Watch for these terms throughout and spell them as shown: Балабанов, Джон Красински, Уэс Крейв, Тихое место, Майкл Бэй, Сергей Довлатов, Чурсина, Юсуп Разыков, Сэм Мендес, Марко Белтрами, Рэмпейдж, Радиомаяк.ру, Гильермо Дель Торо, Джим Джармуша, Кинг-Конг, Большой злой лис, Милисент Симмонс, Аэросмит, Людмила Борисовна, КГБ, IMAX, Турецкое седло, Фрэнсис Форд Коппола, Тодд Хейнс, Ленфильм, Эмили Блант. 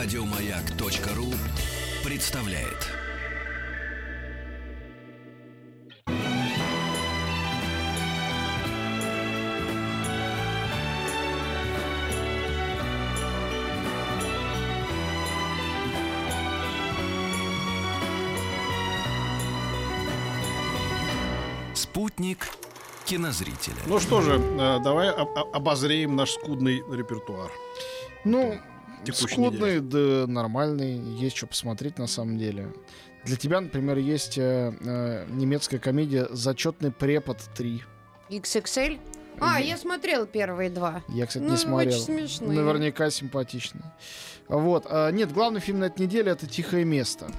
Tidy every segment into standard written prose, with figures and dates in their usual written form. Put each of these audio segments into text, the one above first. Радиомаяк.ру представляет. Спутник кинозрителя. Ну что же, давай обозреем наш скудный репертуар. Ну, скудный, да нормальный. Есть что посмотреть на самом деле. Для тебя, например, есть немецкая комедия «Зачетный препод 3». XXL? Я смотрел первые два. Я, кстати, не смотрел. Очень смешные. Наверняка симпатично. Вот. Нет, главный фильм на этой неделе — это «Тихое место».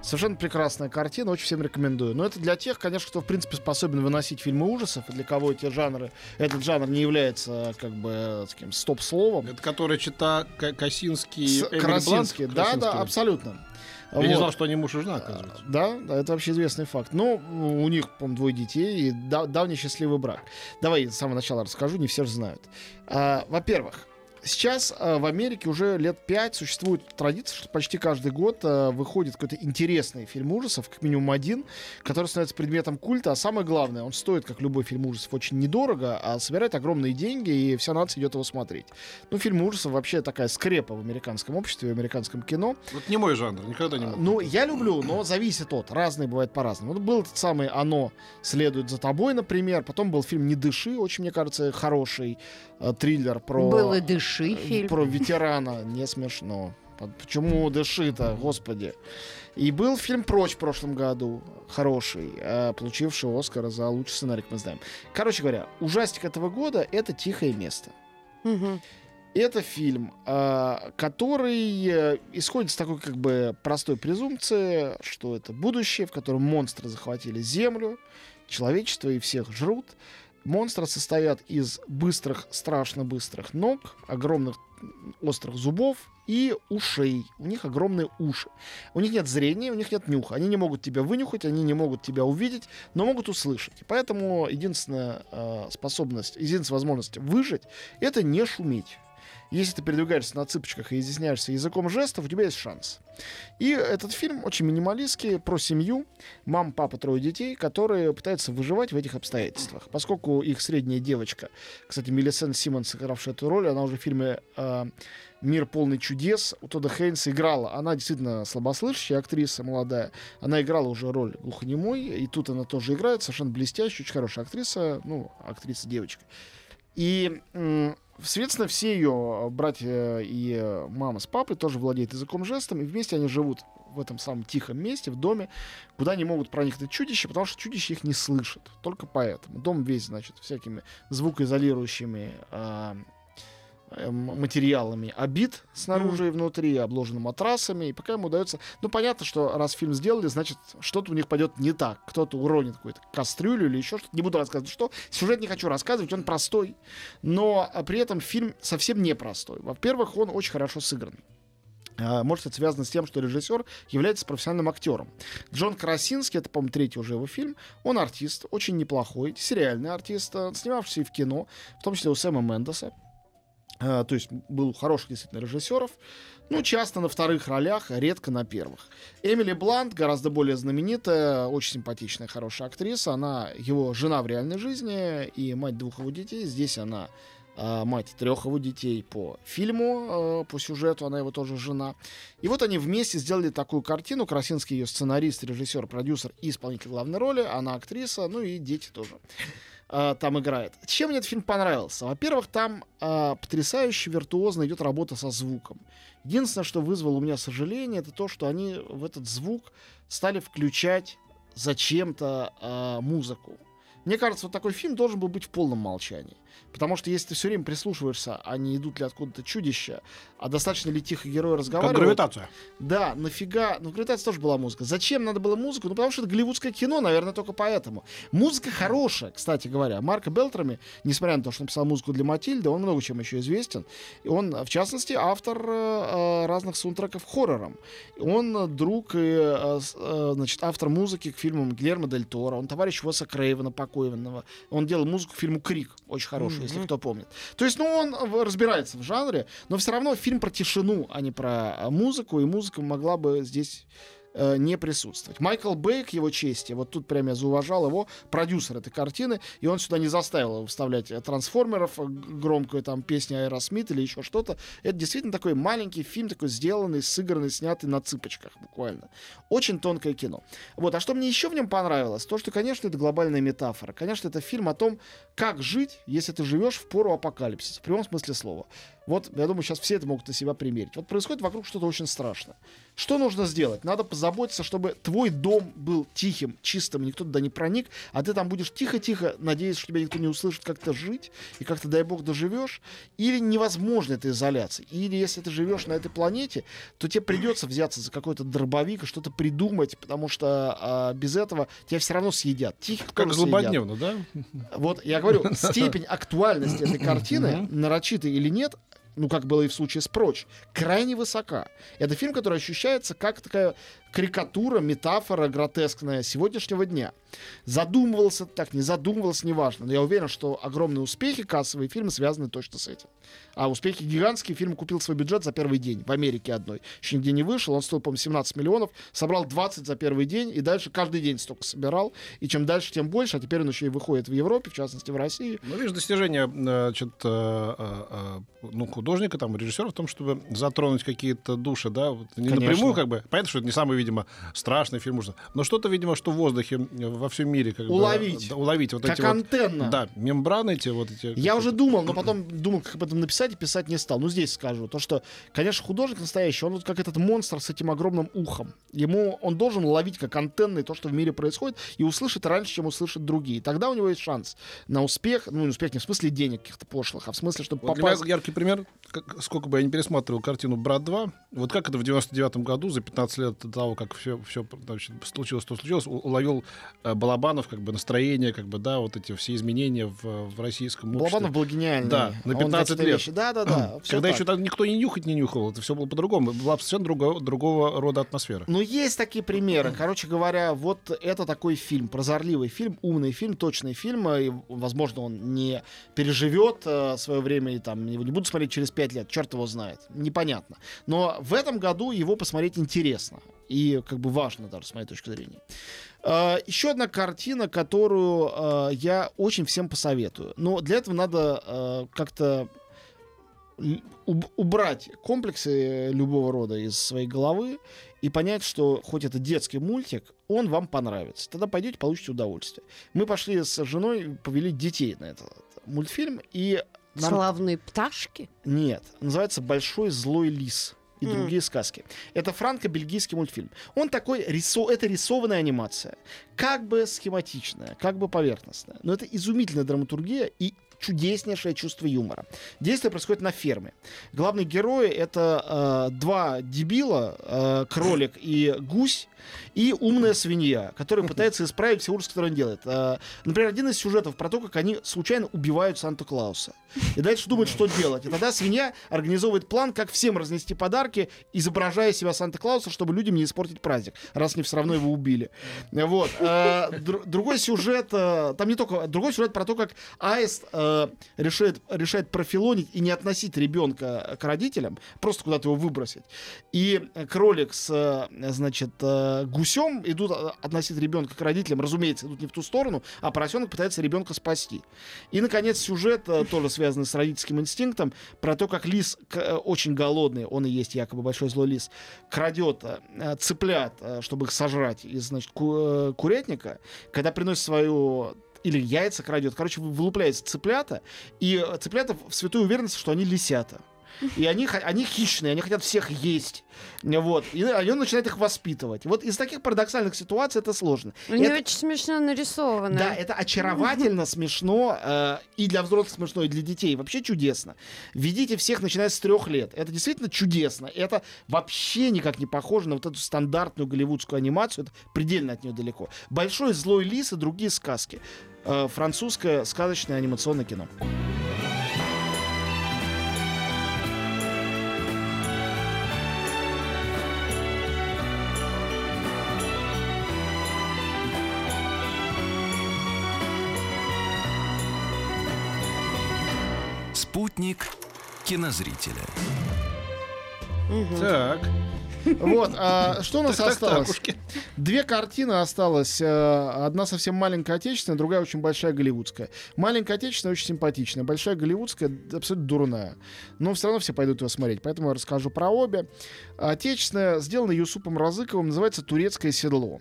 Совершенно прекрасная картина, очень всем рекомендую. Но это для тех, конечно, кто, в принципе, способен выносить фильмы ужасов, и для кого эти жанры, этот жанр не является, как бы, таким стоп-словом. Это который чита Красински, Эмили Блант? Да, абсолютно. Я не знал, что они муж и жена, оказывается. Да, это вообще известный факт. Но у них, по-моему, 2 детей и давний счастливый брак. Давай я с самого начала расскажу, не все же знают. Во-первых, сейчас в Америке уже лет 5 существует традиция, что почти каждый год выходит какой-то интересный фильм ужасов, как минимум один, который становится предметом культа. А самое главное, он стоит, как любой фильм ужасов, очень недорого, а собирает огромные деньги, и вся нация идет его смотреть. Ну, фильм ужасов вообще такая скрепа в американском обществе, в американском кино. Вот не мой жанр, никогда не мог. Ну, я люблю, но зависит от. Разные бывают по-разному. Вот был этот самый «Оно следует за тобой», например. Потом был фильм «Не дыши», очень, мне кажется, хороший триллер про... Было «Дыши». Фильм. Про ветерана, не смешно. Почему дыши-то, господи? И был фильм «Прочь» в прошлом году, хороший, получивший Оскара за лучший сценарий, мы знаем. Короче говоря, ужастик этого года — это «Тихое место». Угу. Это фильм, который исходит с такой, как бы, простой презумпции, что это будущее, в котором монстры захватили Землю, человечество и всех жрут. Монстры состоят из быстрых, страшно быстрых ног, огромных острых зубов и ушей. У них огромные уши. У них нет зрения, у них нет нюха. Они не могут тебя вынюхать, они не могут тебя увидеть, но могут услышать. И поэтому единственная возможность выжить — это не шуметь. Если ты передвигаешься на цыпочках и изъясняешься языком жестов, у тебя есть шанс. И этот фильм очень минималистский, про семью, мама, папа, 3 детей, которые пытаются выживать в этих обстоятельствах. Поскольку их средняя девочка, кстати, Милисент Симмонс, сыгравшая эту роль, она уже в фильме «Мир полный чудес» у Тодда Хейнса играла. Она действительно слабослышащая актриса, молодая. Она играла уже роль глухонемой, и тут она тоже играет, совершенно блестящая, очень хорошая актриса, актриса-девочка. И... Соответственно, все ее братья и мама с папой тоже владеют языком жестом, и вместе они живут в этом самом тихом месте, в доме, куда не могут проникнуть чудища, потому что чудища их не слышат. Только поэтому. Дом весь, значит, всякими звукоизолирующими материалами обит снаружи и внутри, обложены матрасами, и пока им удается... Ну, понятно, что раз фильм сделали, значит, что-то у них пойдет не так. Кто-то уронит какую-то кастрюлю или еще что-то. Не буду рассказывать, что. Сюжет не хочу рассказывать, он простой. Но при этом фильм совсем не простой. Во-первых, он очень хорошо сыгран. Может, это связано с тем, что режиссер является профессиональным актером. Джон Красински, это, по-моему, 3-й уже его фильм, он артист, очень неплохой, сериальный артист, снимавшийся и в кино, в том числе у Сэма Мендеса. То есть был у хороших действительно режиссеров, часто на вторых ролях, редко на первых. Эмили Блант, гораздо более знаменитая, очень симпатичная, хорошая актриса. Она его жена в реальной жизни и мать 2 его детей. Здесь она мать 3 его детей по фильму, по сюжету, она его тоже жена. И вот они вместе сделали такую картину. Красинский ее сценарист, режиссер, продюсер и исполнитель главной роли. Она актриса, и дети тоже там играет. Чем мне этот фильм понравился? Во-первых, там потрясающе виртуозно идет работа со звуком. Единственное, что вызвало у меня сожаление, это то, что они в этот звук стали включать зачем-то музыку. Мне кажется, вот такой фильм должен был быть в полном молчании. Потому что если ты все время прислушиваешься, а не идут ли откуда-то чудища, а достаточно ли тихо герои разговаривают... Как «Гравитация». Да, нафига... Ну, в «Гравитации» тоже была музыка. Зачем надо было музыку? Потому что это голливудское кино, наверное, только поэтому. Музыка хорошая, кстати говоря. Марко Белтрами, несмотря на то, что он писал музыку для «Матильды», он много чем еще известен. Он, в частности, автор разных саундтреков хоррором. Он друг и автор музыки к фильмам Гильермо Дель Торо. Он товарищ Уэса Крейва, покойного. Он делал музыку к фильму «Крик». Очень хороший. хорошую, если кто помнит. То есть, ну, он разбирается в жанре, но все равно фильм про тишину, а не про музыку, и музыка могла бы здесь не присутствовать. Майкл Бэй, к его чести, вот тут прям я зауважал его, продюсер этой картины, и он сюда не заставил его вставлять трансформеров, громкую там песню Аэросмит или еще что-то. Это действительно такой маленький фильм, такой сделанный, сыгранный, снятый на цыпочках буквально. Очень тонкое кино. Вот. А что мне еще в нем понравилось, то, что, конечно, это глобальная метафора. Конечно, это фильм о том, как жить, если ты живешь в пору апокалипсиса, в прямом смысле слова. Вот, я думаю, сейчас все это могут на себя примерить. Вот происходит вокруг что-то очень страшное. Что нужно сделать? Надо позаботиться, чтобы твой дом был тихим, чистым, никто туда не проник, а ты там будешь тихо-тихо, надеясь, что тебя никто не услышит, как-то жить, и как-то, дай бог, доживешь. Или невозможно эта изоляция. Или если ты живешь на этой планете, то тебе придется взяться за какой-то дробовик и что-то придумать, потому что без этого тебя все равно съедят. Тихих как злободневно, да? Вот, я говорю, степень актуальности этой картины, нарочитой или нет, ну, как было и в случае с «Прочь», крайне высока. Это фильм, который ощущается как такая карикатура, метафора гротескная сегодняшнего дня. Задумывался так, не задумывался, неважно. Но я уверен, что огромные успехи кассовые фильмы связаны точно с этим. А успехи гигантские. Фильм купил свой бюджет за первый день. В Америке одной. Еще нигде не вышел. Он стоил, по-моему, 17 миллионов. Собрал 20 за первый день. И дальше каждый день столько собирал. И чем дальше, тем больше. А теперь он еще и выходит в Европе, в частности, в России. Ну, видишь, достижение художника, там, режиссера в том, чтобы затронуть какие-то души, да? Вот, не Конечно. Напрямую, как бы. Понятно, что это не самый, видимо, страшный фильм. Но что-то, видимо, что в воздухе во всем мире. Как уловить. Уловить. Вот как эти антенна. Вот, да, мембраны эти. Вот эти. Я уже думал, но потом думал, как об этом написать, и писать не стал. Ну, здесь скажу. То, что, конечно, художник настоящий, он вот как этот монстр с этим огромным ухом. Он должен ловить как антенны то, что в мире происходит, и услышать раньше, чем услышат другие. Тогда у него есть шанс на успех. Ну, успех не в смысле денег каких-то пошлых, а в смысле, чтобы вот попасть... Для меня яркий пример, сколько бы я не пересматривал картину «Брат 2», вот как это в 99-м году, за 15 лет до того, как все случилось, что случилось, уловил Балабанов как бы настроение, как бы, да, вот эти все изменения в российском обществе. Балабанов был гениальный. Да, на 15 лет. Да. Когда еще там никто не нюхал, это все было по-другому. Была совершенно другого рода атмосфера. Но есть такие примеры. Короче говоря, вот это такой фильм, прозорливый фильм, умный фильм, точный фильм. И, возможно, он не переживет свое время, и там его не будут смотреть через 5 лет. Черт его знает. Непонятно. Но в этом году его посмотреть интересно. И как бы важно даже, с моей точки зрения. Еще одна картина, которую я очень всем посоветую. Но для этого надо как-то убрать комплексы любого рода из своей головы и понять, что хоть это детский мультик, он вам понравится. Тогда пойдете, получите удовольствие. Мы пошли с женой, повели детей на этот мультфильм. И «Славные пташки»? Нет. Называется «Большой злой лис» и другие сказки. Это франко-бельгийский мультфильм. Он такой, это рисованная анимация. Как бы схематичная, как бы поверхностная. Но это изумительная драматургия и чудеснейшее чувство юмора. Действие происходит на ферме. Главные герои — это два дебила, кролик и гусь, и умная свинья, которая пытается исправить все ужасы, которые он делает. Например, один из сюжетов про то, как они случайно убивают Санта-Клауса. И дальше думают, что делать. И тогда свинья организовывает план, как всем разнести подарки, изображая себя Санта-Клауса, чтобы людям не испортить праздник, раз они все равно его убили. Вот. Другой сюжет, там не только... Другой сюжет про то, как аист решает профилонить и не относить ребенка к родителям, просто куда-то его выбросить. И кролик с, значит, гусем идут относить ребенка к родителям, разумеется, идут не в ту сторону, а поросенок пытается ребенка спасти. И, наконец, сюжет, тоже связанный с родительским инстинктом, про то, как лис очень голодный, он и есть якобы большой злой лис, крадет цыплят, чтобы их сожрать из, значит, курятника, когда приносит свою... Или яйца крадет. Короче, вылупляются цыплята. И цыплята в святую уверенность, что они лисята. И они хищные, они хотят всех есть. Вот. И он начинает их воспитывать. Вот из таких парадоксальных ситуаций это сложно. Они очень смешно нарисованы. Да, это очаровательно, смешно. И для взрослых смешно, и для детей. Вообще чудесно. Ведите всех, начиная с 3 лет. Это действительно чудесно. Это вообще никак не похоже на вот эту стандартную голливудскую анимацию. Это предельно от нее далеко. «Большой злой лис» и другие сказки. Французское сказочное анимационное кино. Спутник кинозрителя. Угу. Так. Вот, что у нас осталось? Две картины осталось. Одна совсем маленькая отечественная, другая очень большая голливудская. Маленькая отечественная очень симпатичная, большая голливудская абсолютно дурная. Но все равно все пойдут ее смотреть, поэтому я расскажу про обе. Отечественная, сделана Юсупом Разыковым, называется «Турецкое седло».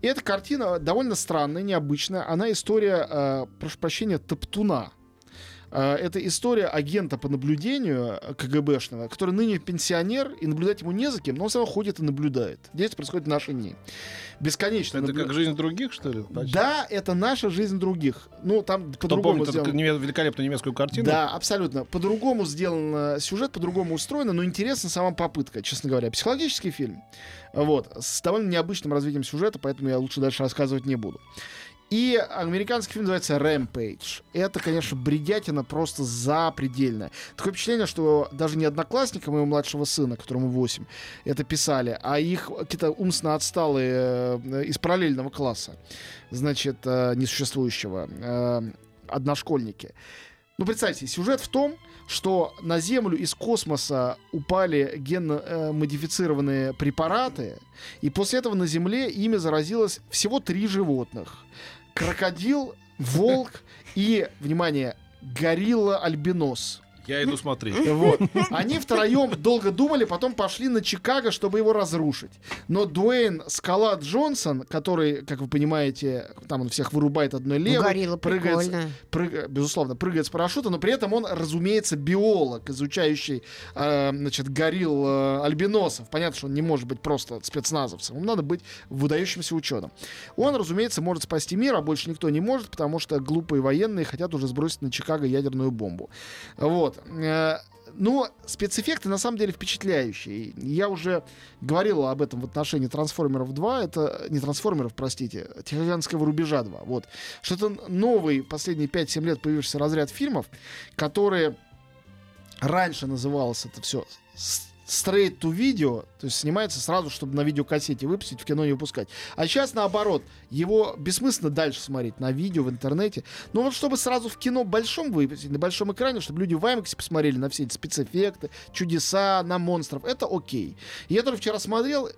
И эта картина довольно странная, необычная. Она история, прошу прощения, топтуна. Это история агента по наблюдению КГБшного, который ныне пенсионер, и наблюдать ему не за кем, но он сам ходит и наблюдает. Действие происходит в наши дни. Бесконечно. Это как жизнь других, что ли? Почти? Да, это наша жизнь других. Ну, там по-другому сделано. Великолепную немецкую картину. Да, абсолютно. По-другому сделан сюжет, по-другому устроено, но интересна сама попытка, честно говоря. Психологический фильм. Вот. С довольно необычным развитием сюжета, поэтому я лучше дальше рассказывать не буду. И американский фильм называется «Рэмпейдж». Это, конечно, бредятина просто запредельная. Такое впечатление, что даже не одноклассникам моего младшего сына, которому 8, это писали, а их какие-то умственно отсталые из параллельного класса, значит, несуществующего, одношкольники. Ну, представьте, сюжет в том, что на Землю из космоса упали генно-модифицированные препараты, и после этого на Земле ими заразилось всего 3 животных. Крокодил, волк и, внимание, горилла-альбинос. Я иду смотреть. Вот. Они втроем долго думали, потом пошли на Чикаго, чтобы его разрушить. Но Дуэйн Скала Джонсон, который, как вы понимаете, там он всех вырубает одной левой, прыгает с парашюта, но при этом он, разумеется, биолог, изучающий горилл альбиносов. Понятно, что он не может быть просто спецназовцем. Ему надо быть выдающимся ученым. Он, разумеется, может спасти мир, а больше никто не может, потому что глупые военные хотят уже сбросить на Чикаго ядерную бомбу. Вот. Но спецэффекты на самом деле впечатляющие. Я уже говорил об этом в отношении Трансформеров 2. Это не Трансформеров, простите, Тихоокеанского рубежа 2. Вот. Что это новый, последние 5-7 лет появившийся разряд фильмов, которые раньше называлось это все straight to video, то есть снимается сразу, чтобы на видеокассете выпустить, в кино не выпускать. А сейчас наоборот, его бессмысленно дальше смотреть на видео, в интернете. Но вот чтобы сразу в кино большом выпустить, на большом экране, чтобы люди в IMAX посмотрели на все эти спецэффекты, чудеса, на монстров, это окей. Я тоже вчера смотрел и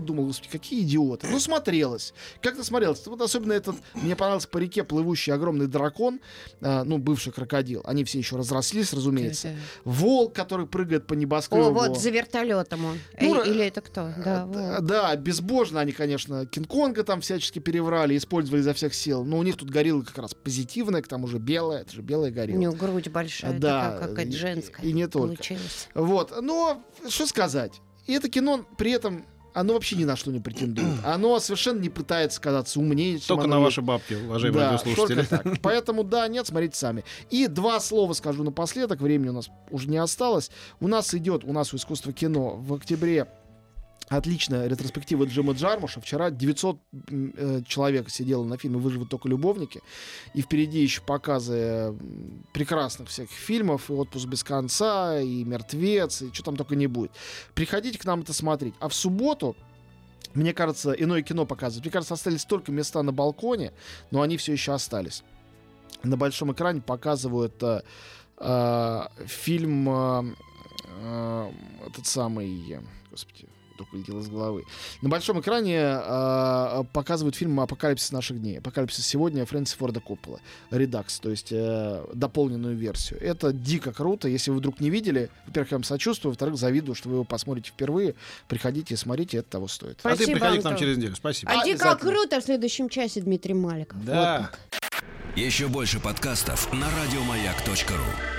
думал, господи, какие идиоты. Ну, смотрелось. Как насмотрелось? Вот особенно этот, мне понравился по реке плывущий огромный дракон, бывший крокодил. Они все еще разрослись, разумеется. Да. Волк, который прыгает по небоскребу. О, вот за вертолетом он. Или это кто? Да, безбожно они, конечно, Кинг-Конга там всячески переврали, использовали изо всех сил. Но у них тут горилла как раз позитивная, к тому же белая. Это же белая горилла. У нее грудь большая, такая, какая-то женская. И не только. Получилось. Вот. Но что сказать? И это кино при этом... Оно вообще ни на что не претендует. Оно совершенно не пытается казаться умнее. Только на ваши бабки, уважаемые радиослушатели. Поэтому да, нет, смотрите сами. И 2 слова скажу напоследок. Времени у нас уже не осталось. У нас у искусства кино в октябре отличная ретроспектива Джима Джармуша. Вчера 900 человек сидело на фильме «Выживут только любовники». И впереди еще показы прекрасных всяких фильмов. И «Отпуск без конца», и «Мертвец», и что там только не будет. Приходите к нам это смотреть. А в субботу, мне кажется, иное кино показывают. Мне кажется, остались только места на балконе, но они все еще остались. На большом экране показывают фильм этот самый... Господи... только летел из головы. На большом экране показывают фильм «Апокалипсис наших дней». «Апокалипсис сегодня» Фрэнсиса Форда Коппола. «Редакс», то есть дополненную версию. Это дико круто. Если вы вдруг не видели, во-первых, я вам сочувствую, во-вторых, завидую, что вы его посмотрите впервые. Приходите и смотрите, это того стоит. Спасибо, а ты приходи к нам через неделю. Спасибо. А дико круто в следующем часе Дмитрий Маликов. Да. Вот. Еще больше подкастов на радиомаяк.ру.